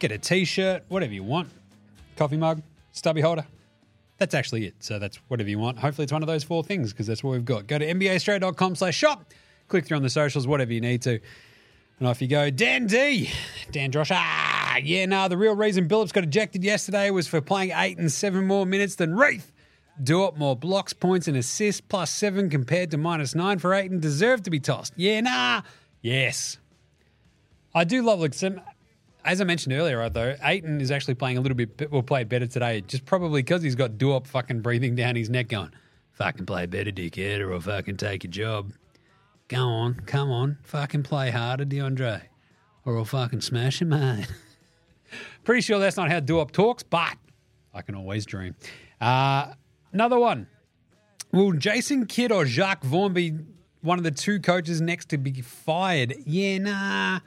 get a T-shirt, whatever you want. Coffee mug. Stubby holder. That's actually it. So that's whatever you want. Hopefully it's one of those four things because that's what we've got. Go to nbaaustralia.com slash shop. Click through on the socials, whatever you need to. And off you go. Dan D. Dan Josh. Ah, yeah, nah. The real reason Billups got ejected yesterday was for playing eight and seven more minutes than Reith. Duop more blocks, points, and assists, plus seven compared to minus nine for eight and deserved to be tossed. Yeah, nah. Yes. I do love like some... As I mentioned earlier, right, though, Ayton is actually playing a little bit, will play better today, just probably because he's got Duop fucking breathing down his neck going, fucking play better, dickhead, or I'll fucking take your job. Go on, come on, fucking play harder, DeAndre, or I'll fucking smash him, mate. Pretty sure that's not how Duop talks, but I can always dream. Uh, another one. Will Jason Kidd or Jacques Vaughn be one of the two coaches next to be fired? Yeah, nah.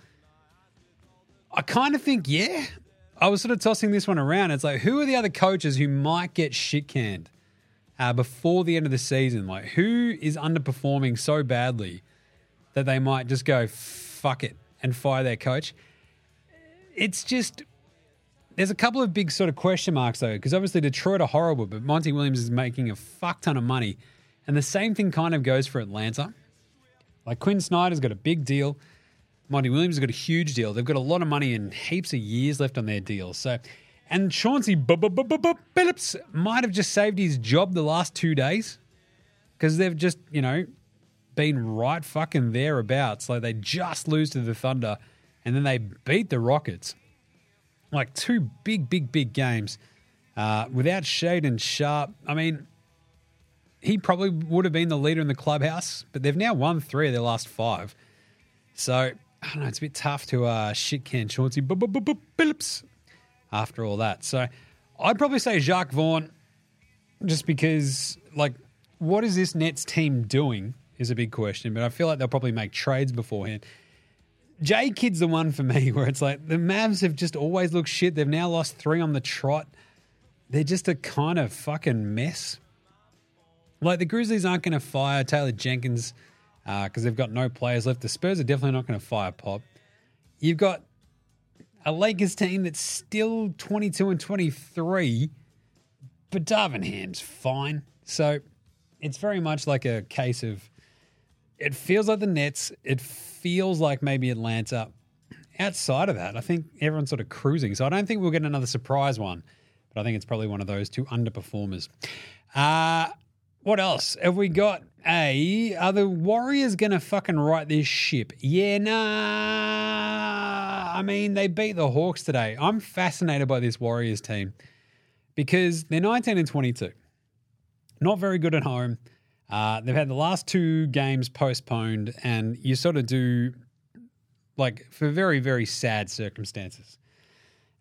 I kind of think, yeah. I was sort of tossing this one around. It's like, who are the other coaches who might get shit canned uh, before the end of the season? Like, who is underperforming so badly that they might just go, fuck it, and fire their coach? It's just, there's a couple of big sort of question marks, though, because obviously Detroit are horrible, but Monty Williams is making a fuck ton of money. And the same thing kind of goes for Atlanta. Like, Quinn Snyder's got a big deal. Monty Williams has got a huge deal. They've got a lot of money and heaps of years left on their deals. So, and Chauncey Billups might have just saved his job the last two days because they've just, you know, been right fucking thereabouts. Like they just lose to the Thunder and then they beat the Rockets. Like two big, big, big games uh, without Shaedon Sharpe. I mean, he probably would have been the leader in the clubhouse, but they've now won three of their last five. So, I don't know, it's a bit tough to uh, shit can Chauncey Billups after all that. So, I'd probably say Jacques Vaughn just because, like, what is this Nets team doing is a big question, but I feel like they'll probably make trades beforehand. Jay Kidd's the one for me where it's like the Mavs have just always looked shit. They've now lost three on the trot. They're just a kind of fucking mess. Like the Grizzlies aren't going to fire Taylor Jenkins because uh, they've got no players left. The Spurs are definitely not going to fire Pop. You've got a Lakers team that's still twenty-two and twenty-three, but Darvin Ham's fine. So it's very much like a case of it feels like the Nets. It feels like maybe Atlanta. Outside of that, I think everyone's sort of cruising. So I don't think we'll get another surprise one, but I think it's probably one of those two underperformers. Uh, what else have we got? A, are the Warriors going to fucking right this ship? Yeah, nah. I mean, they beat the Hawks today. I'm fascinated by this Warriors team because they're nineteen and twenty-two. Not very good at home. Uh, they've had the last two games postponed, and you sort of do, like, for very, very sad circumstances.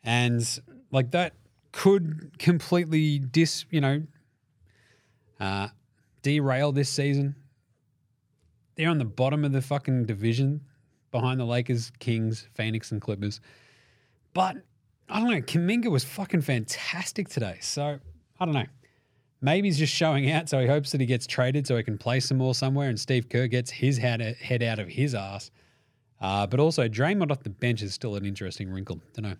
And, like, that could completely dis, you know, uh, derail this season. They're on the bottom of the fucking division behind the Lakers, Kings, Phoenix, and Clippers. But, I don't know, Kuminga was fucking fantastic today. So, I don't know. Maybe he's just showing out, so he hopes that he gets traded so he can play some more somewhere and Steve Kerr gets his head out of his ass. Uh, but also, Draymond off the bench is still an interesting wrinkle. Don't know.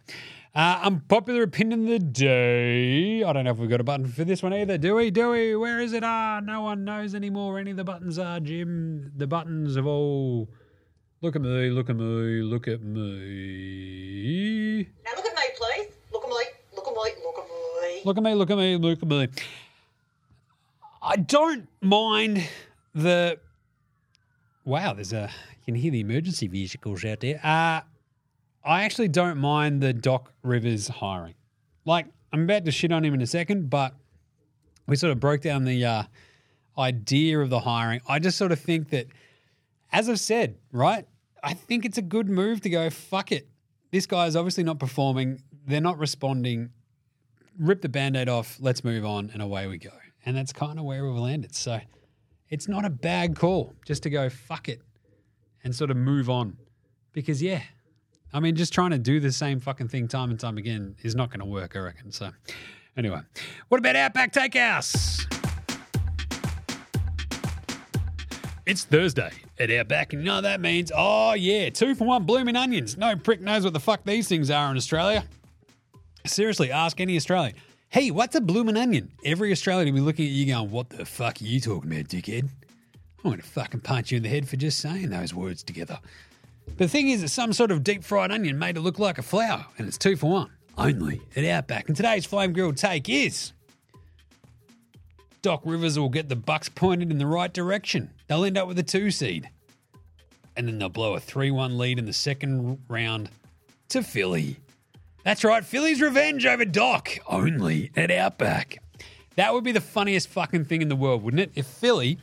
Uh, unpopular opinion of the day. I don't know if we've got a button for this one either. Do we? Do we? Where is it? Ah, no one knows anymore. Any of the buttons are, Jim. The buttons of all. Look at me, look at me, look at me. Now look at me, please. Look at me, look at me, look at me. Look at me, look at me, look at me. I don't mind the... Wow, there's a... You can hear the emergency vehicles out there. Uh, I actually don't mind the Doc Rivers hiring. Like, I'm about to shit on him in a second, but we sort of broke down the uh, idea of the hiring. I just sort of think that, as I've said, right, I think it's a good move to go, fuck it. This guy's obviously not performing. They're not responding. Rip the Band-Aid off. Let's move on, and away we go. And that's kind of where we've landed. So it's not a bad call just to go, fuck it, and sort of move on. Because, yeah, I mean, just trying to do the same fucking thing time and time again is not going to work, I reckon. So anyway, what about Outback Steakhouse? It's Thursday at Outback, and you know what that means? Oh, yeah, two for one blooming onions. No prick knows what the fuck these things are in Australia. Seriously, ask any Australian. Hey, what's a bloomin' onion? Every Australian will be looking at you going, what the fuck are you talking about, dickhead? I'm going to fucking punch you in the head for just saying those words together. The thing is, it's some sort of deep-fried onion made to look like a flower, and it's two for one, only at Outback. And today's flame-grilled take is Doc Rivers will get the Bucks pointed in the right direction. They'll end up with a two-seed. And then they'll blow a three one lead in the second round to Philly. That's right, Philly's revenge over Doc, only at Outback. That would be the funniest fucking thing in the world, wouldn't it? If Philly,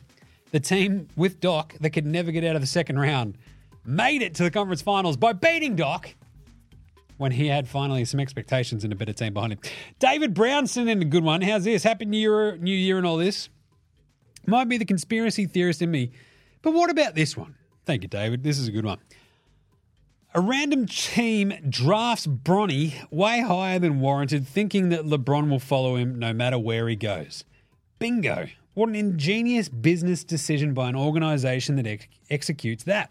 the team with Doc that could never get out of the second round, made it to the conference finals by beating Doc when he had finally some expectations and a better team behind him. David Brownson in a good one. How's this? Happy New Year, New Year and all this. Might be the conspiracy theorist in me, but what about this one? Thank you, David. This is a good one. A random team drafts Bronny way higher than warranted, thinking that LeBron will follow him no matter where he goes. Bingo. What an ingenious business decision by an organization that ex- executes that.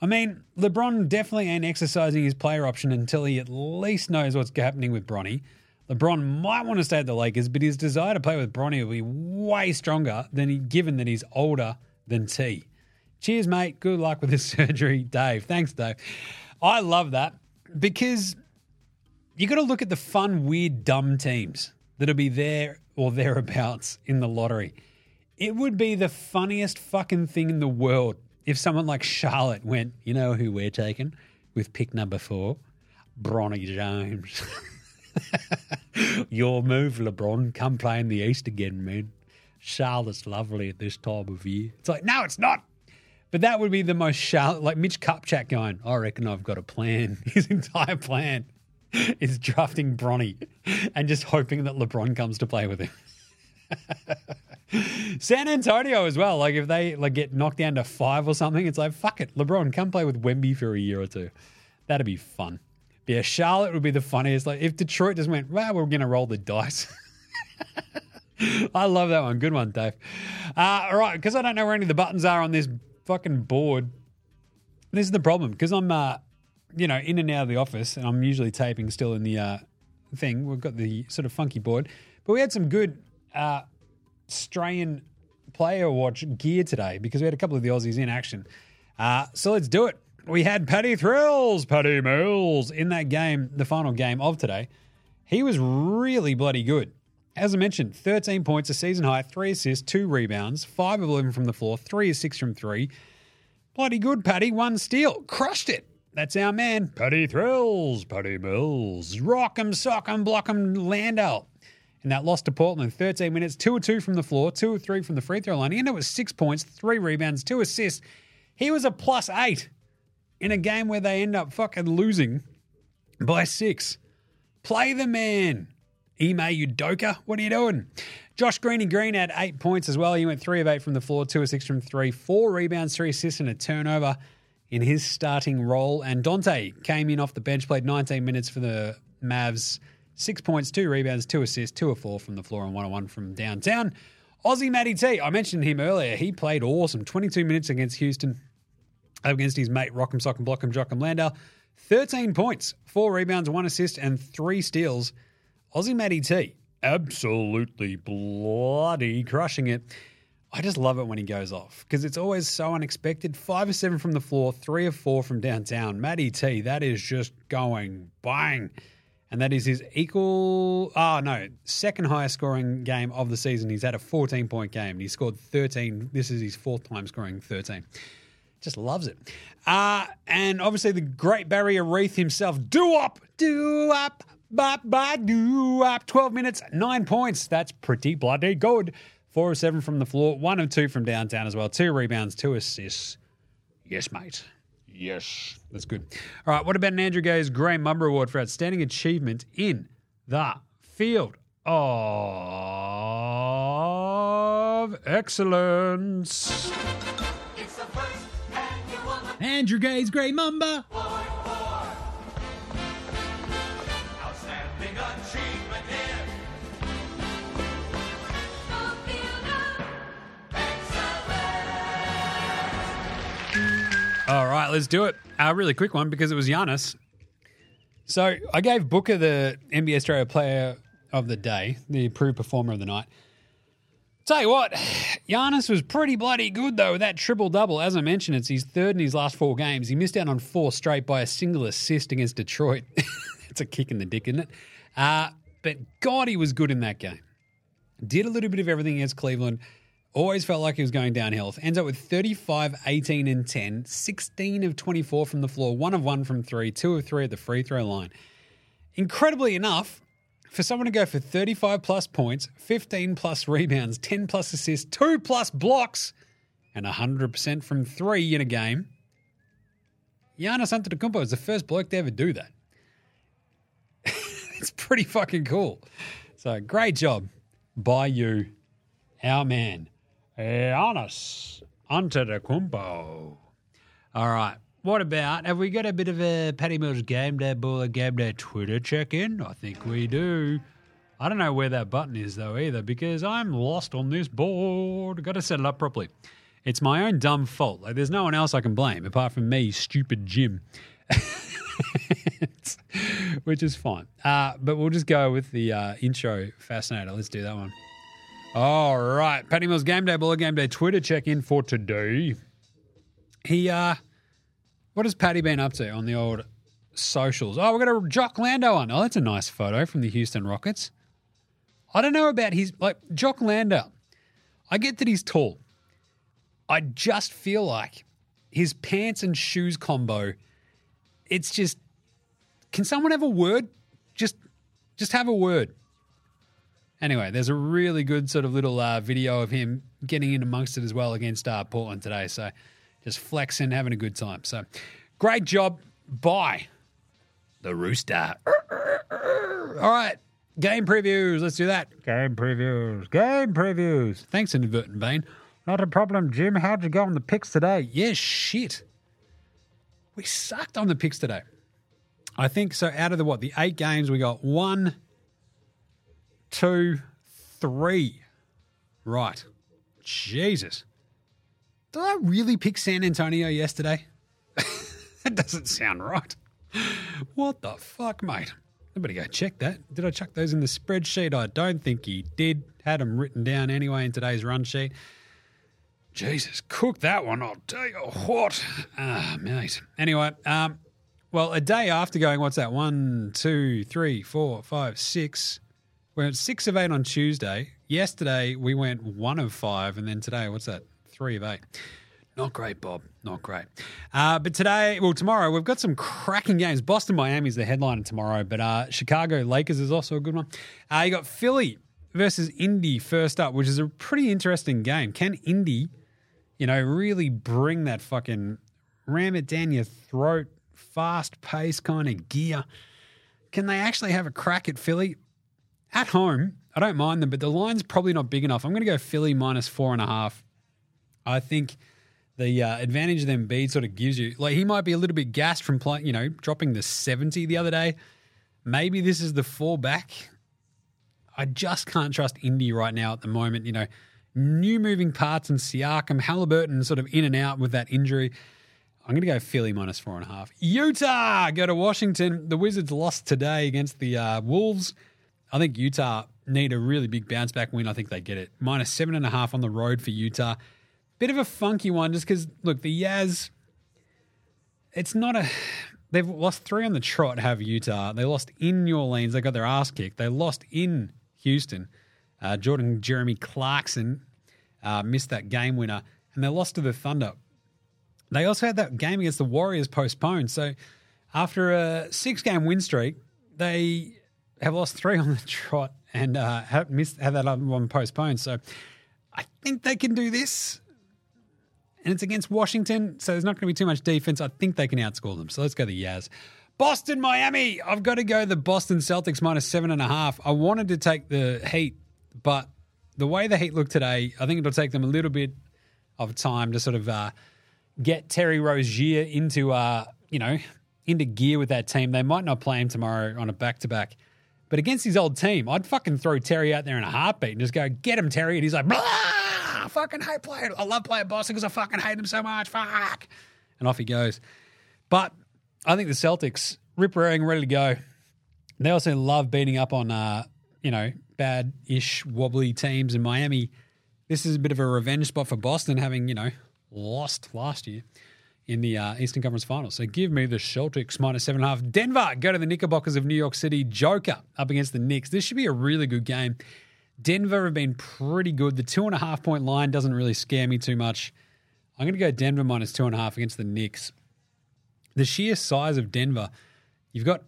I mean, LeBron definitely ain't exercising his player option until he at least knows what's happening with Bronny. LeBron might want to stay at the Lakers, but his desire to play with Bronny will be way stronger than he, given that he's older than T. Cheers, mate. Good luck with his surgery, Dave. Thanks, Dave. I love that because you got to look at the fun, weird, dumb teams that'll be there or thereabouts in the lottery. It would be the funniest fucking thing in the world if someone like Charlotte went, you know who we're taking? with pick number four, Bronny James. Your move, LeBron. Come play in the East again, man. Charlotte's lovely at this time of year. It's like, no, it's not. But that would be the most Charlotte, like Mitch Kupchak going, I reckon I've got a plan. His entire plan is drafting Bronny and just hoping that LeBron comes to play with him. San Antonio as well. Like if they like get knocked down to five or something, it's like, fuck it, LeBron, come play with Wemby for a year or two. That'd be fun. But yeah, Charlotte would be the funniest. Like if Detroit just went, well, we're going to roll the dice. I love that one. Good one, Dave. Uh, all right, because I don't know where any of the buttons are on this fucking board. This is the problem because I'm, uh, you know, in and out of the office and I'm usually taping still in the uh, thing. We've got the sort of funky board. But we had some good uh, Australian player watch gear today because we had a couple of the Aussies in action. Uh, so let's do it. We had Paddy Thrills, Paddy Mills in that game, the final game of today. He was really bloody good. As I mentioned, thirteen points, a season high, three assists, two rebounds, five of eleven from the floor, three of six from three. Bloody good, Paddy. One steal. Crushed it. That's our man. Paddy Thrills, Paddy Mills. Rock 'em, sock 'em, block 'em, Landau. And that loss to Portland, thirteen minutes, two of two from the floor, two of three from the free throw line. And it was six points, three rebounds, two assists. He was a plus eight in a game where they end up fucking losing by six. Play the man. Ime Udoka, what are you doing? Josh Greeny Green had eight points as well. He went three of eight from the floor, two of six from three, four rebounds, three assists, and a turnover in his starting role. And Dante came in off the bench, played nineteen minutes for the Mavs, six points, two rebounds, two assists, two of four from the floor, and one of one from downtown. Aussie Matty T, I mentioned him earlier. He played awesome, twenty-two minutes against Houston, against his mate Rock'em Sock'em Block'em Jock'em Landau, thirteen points, four rebounds, one assist, and three steals. Aussie Matty T, absolutely bloody crushing it. I just love it when he goes off because it's always so unexpected. Five or seven from the floor, three or four from downtown. Matty T, that is just going bang. And that is his equal, oh no, second highest scoring game of the season. He's had a fourteen-point game and he scored thirteen. This is his fourth time scoring thirteen. Just loves it. Uh, and obviously the Great Barrier Reef himself, do-op, do-op. Bop, bop, do, up. twelve minutes, nine points. That's pretty bloody good. Four of seven from the floor, one of two from downtown as well. Two rebounds, two assists. Yes, mate. Yes. That's good. All right, what about an Andrew Gaze Grey Mumber Award for Outstanding Achievement in the Field of Excellence? It's the first annual Andrew Gaze Grey Mumber. All right, let's do it. A really quick one because it was Giannis. So I gave Booker the N B A Australia Player of the Day, the improved performer of the night. Tell you what, Giannis was pretty bloody good, though, with that triple-double. As I mentioned, it's his third in his last four games. He missed out on four straight by a single assist against Detroit. It's a kick in the dick, isn't it? Uh, but God, he was good in that game. Did a little bit of everything against Cleveland. Always felt like he was going downhill. Ends up with thirty-five, eighteen, and ten. sixteen of twenty-four from the floor. one of one from three. two of three at the free throw line. Incredibly enough, for someone to go for thirty-five plus points, fifteen plus rebounds, ten plus assists, two plus blocks, and one hundred percent from three in a game, Giannis Antetokounmpo is the first bloke to ever do that. It's pretty fucking cool. So great job by you, our man. Giannis Antetokounmpo. All right. What about, have we got a bit of a Paddy Mills Game Day Baller Game Day Twitter check-in? I think we do. I don't know where that button is, though, either, because I'm lost on this board. Got to set it up properly. It's my own dumb fault. Like, there's no one else I can blame apart from me, stupid Jim, which is fine. Uh, but we'll just go with the uh, intro fascinator. Let's do that one. All right, Paddy Mills Game Day, Baller Game Day Twitter check-in for today. He, uh, what has Paddy been up to on the old socials? Oh, we've got a Jock Landau on. Oh, that's a nice photo from the Houston Rockets. I don't know about his, like, Jock Landau. I get that he's tall. I just feel like his pants and shoes combo it's just, can someone have a word? Just, just have a word. Anyway, there's a really good sort of little uh, video of him getting in amongst it as well against uh, Portland today. So just flexing, having a good time. So great job by the Rooster. All right. Game previews. Let's do that. Game previews. Game previews. Thanks, Inadvertent Bane. Not a problem, Jim. How'd you go on the picks today? Yeah, shit. We sucked on the picks today. I think so. Out of the what? The eight games, we got one, two, three. Right. Jesus. Did I really pick San Antonio yesterday? That doesn't sound right. What the fuck, mate? I better go check that. Did I chuck those in the spreadsheet? I don't think he did. Had them written down anyway in today's run sheet. Jesus, cook that one. I'll tell you what. Ah, mate. Anyway, um, well, a day after going, what's that? One, two, three, four, five, six. We went six of eight on Tuesday. Yesterday, we went one of five. And then today, what's that? Three of eight. Not great, Bob. Not great. Uh, but today, well, tomorrow, we've got some cracking games. Boston, Miami is the headline tomorrow, but uh, Chicago Lakers is also a good one. Uh, you got Philly versus Indy first up, which is a pretty interesting game. Can Indy, you know, really bring that fucking ram it down your throat, fast-paced kind of gear? Can they actually have a crack at Philly? At home, I don't mind them, but the line's probably not big enough. I'm going to go Philly minus four and a half. I think the uh, advantage that Embiid sort of gives you, like he might be a little bit gassed from playing, you know, dropping the seventy the other day. Maybe this is the fallback. I just can't trust Indy right now at the moment. You know, new moving parts and Siakam, Halliburton sort of in and out with that injury. I'm going to go Philly minus four and a half. Utah go to Washington. The Wizards lost today against the uh, Wolves. I think Utah need a really big bounce back win. I think they get it. Minus seven and a half on the road for Utah. Bit of a funky one just because, look, the Jazz, it's not a – they've lost three on the trot, have Utah. They lost in New Orleans. They got their ass kicked. They lost in Houston. Uh, Jordan Jeremy Clarkson uh, missed that game winner, and they lost to the Thunder. They also had that game against the Warriors postponed. So after a six-game win streak, they have lost three on the trot and uh, have, missed, have that other one postponed. So I think they can do this. And it's against Washington, so there's not going to be too much defense. I think they can outscore them. So let's go the Jazz. Boston, Miami. I've got to go the Boston Celtics minus seven and a half. I wanted to take the Heat, but the way the Heat look today, I think it'll take them a little bit of time to sort of uh, get Terry Rozier into, uh, you know, into gear with that team. They might not play him tomorrow on a back-to-back. But against his old team, I'd fucking throw Terry out there in a heartbeat and just go, get him, Terry. And he's like, blah! I fucking hate playing. I love playing Boston because I fucking hate them so much. Fuck. And off he goes. But I think the Celtics, rip roaring, ready to go. They also love beating up on, uh, you know, bad-ish, wobbly teams in Miami. This is a bit of a revenge spot for Boston having, you know, lost last year in the uh, Eastern Conference Finals. So give me the Celtics minus seven and a half. Denver, go to the Knickerbockers of New York City. Joker up against the Knicks. This should be a really good game. Denver have been pretty good. The two-and-a-half-point line doesn't really scare me too much. I'm going to go Denver minus two-and-a-half against the Knicks. The sheer size of Denver, you've got,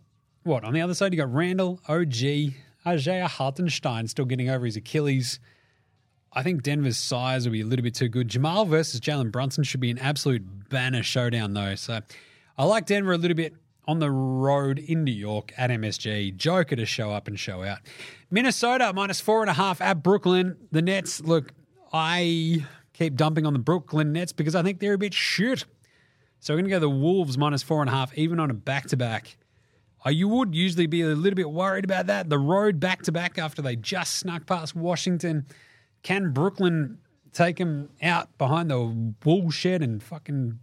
what, on the other side you've got Randall, O G, Isaiah Hartenstein still getting over his Achilles. I think Denver's size will be a little bit too good. Jamal versus Jalen Brunson should be an absolute banner showdown, though. So I like Denver a little bit on the road in New York at M S G. Joker to show up and show out. Minnesota minus four and a half at Brooklyn. The Nets, look, I keep dumping on the Brooklyn Nets because I think they're a bit shit. So we're going to go the Wolves minus four and a half, even on a back-to-back. Oh, you would usually be a little bit worried about that. The road back-to-back after they just snuck past Washington. Can Brooklyn take them out behind the bullshit and fucking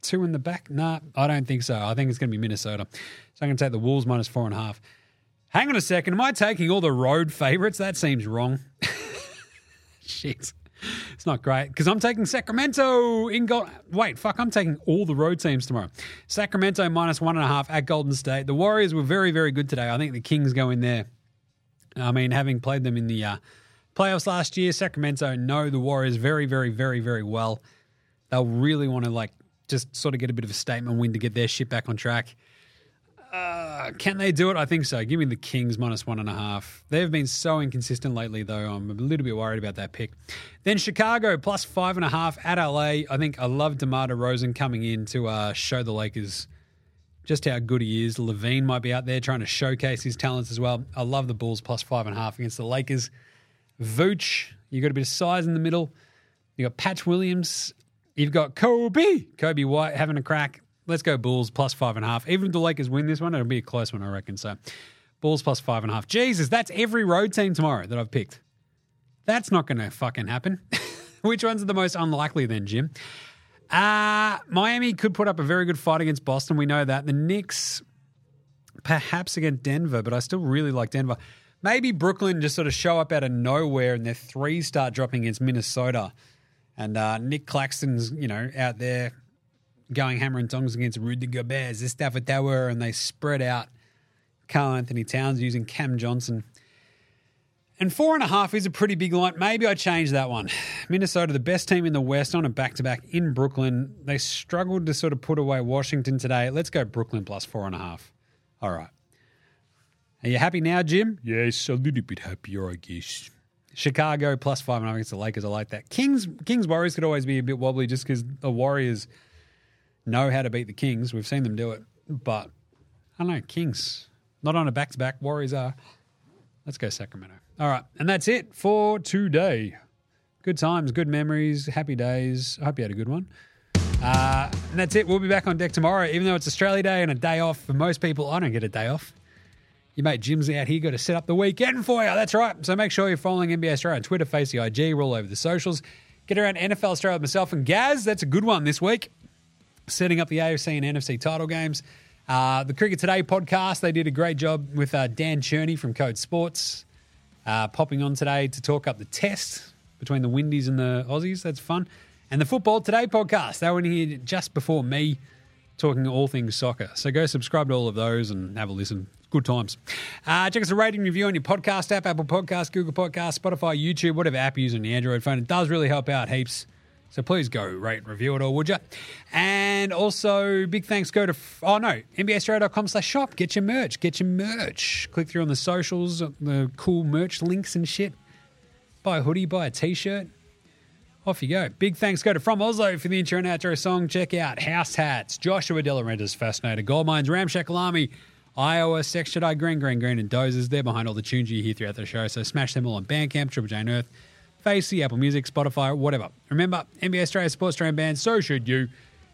two in the back? Nah, I don't think so. I think it's going to be Minnesota. So I'm going to take the Wolves minus four and a half. Hang on a second. Am I taking all the road favorites? That seems wrong. Shit. It's not great because I'm taking Sacramento in gold. Wait, fuck, I'm taking all the road teams tomorrow. Sacramento minus one and a half at Golden State. The Warriors were very, very good today. I think the Kings go in there. I mean, having played them in the uh, playoffs last year, Sacramento know the Warriors very, very, very, very well. They'll really want to, like, just sort of get a bit of a statement win to get their shit back on track. Uh, can they do it? I think so. Give me the Kings minus one and a half. They've been so inconsistent lately, though. I'm a little bit worried about that pick. Then Chicago plus five and a half at L A. I think I love DeMar DeRozan coming in to uh, show the Lakers just how good he is. Levine might be out there trying to showcase his talents as well. I love the Bulls plus five and a half against the Lakers. Vooch, you've got a bit of size in the middle. You've got Patch Williams. You've got Kobe. Kobe White having a crack. Let's go Bulls plus five and a half. Even if the Lakers win this one, it'll be a close one, I reckon. So Bulls plus five and a half. Jesus, that's every road team tomorrow that I've picked. That's not going to fucking happen. Which ones are the most unlikely then, Jim? Uh, Miami could put up a very good fight against Boston. We know that. The Knicks, perhaps against Denver, but I still really like Denver. Maybe Brooklyn just sort of show up out of nowhere and their threes start dropping against Minnesota. And uh, Nick Claxton's, you know, out there going hammer and tongs against Rudy Gobert, Zestaffa Tower, and they spread out Carl Anthony Towns using Cam Johnson. And four and a half is a pretty big line. Maybe I change that one. Minnesota, the best team in the West, on a back-to-back in Brooklyn. They struggled to sort of put away Washington today. Let's go Brooklyn plus four and a half. All right. Are you happy now, Jim? Yes, a little bit happier, I guess. Chicago plus five and a half against the Lakers. I like that. Kings, Kings Warriors could always be a bit wobbly just because the Warriors know how to beat the Kings. We've seen them do it. But, I don't know, Kings, not on a back-to-back. Warriors are. Let's go Sacramento. All right, and that's it for today. Good times, good memories, happy days. I hope you had a good one. Uh, and that's it. We'll be back on deck tomorrow, even though it's Australia Day and a day off. For most people, I don't get a day off. Your mate Jim's out here, got to set up the weekend for you. That's right. So make sure you're following N B A Australia on Twitter, Face the I G, roll over the socials. Get around N F L Australia with myself and Gaz. That's a good one this week. Setting up the A F C and N F C title games. Uh, the Cricket Today podcast, they did a great job with uh, Dan Cherney from Code Sports, uh, popping on today to talk up the test between the Windies and the Aussies. That's fun. And the Football Today podcast, they were in here just before me talking all things soccer. So go subscribe to all of those and have a listen. Good times. Uh, check us a rating review on your podcast app, Apple Podcasts, Google Podcasts, Spotify, YouTube, whatever app you use on your Android phone. It does really help out heaps. So please go rate, review it all, would you? And also, big thanks go to, oh no, nbaustralia.com slash shop. Get your merch. Get your merch. Click through on the socials, the cool merch links and shit. Buy a hoodie, buy a t-shirt. Off you go. Big thanks go to From Oslo for the intro and outro song. Check out House Hats, Joshua De La Renta's Fascinator, Gold Mines, Ramshackle Army, Iowa, Sex Jedi, Green, Green, Green, and Dozers. They're behind all the tunes you hear throughout the show. So smash them all on Bandcamp, Triple J and Earth, Facey, Apple Music, Spotify, whatever. Remember, N B A Australia supports Australian bands, so should you.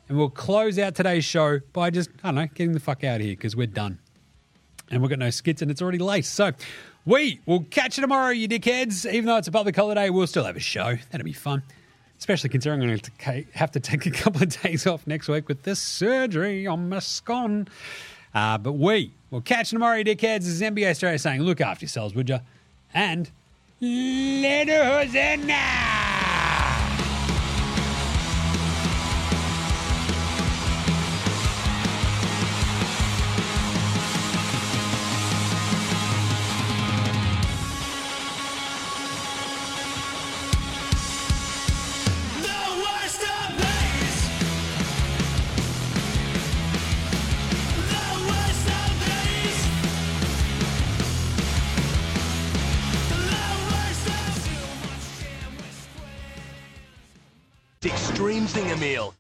And we'll close out today's show by just, I don't know, getting the fuck out of here because we're done. And we've got no skits and it's already late. So we will catch you tomorrow, you dickheads. Even though it's a public holiday, we'll still have a show. That'll be fun. Especially considering I'm going to have to take a couple of days off next week with this surgery on my scone. Uh, but we will catch you tomorrow, you dickheads. This is N B A Australia saying, look after yourselves, would you? And... Later, Hosanna! Extreme Thing-A-Meal.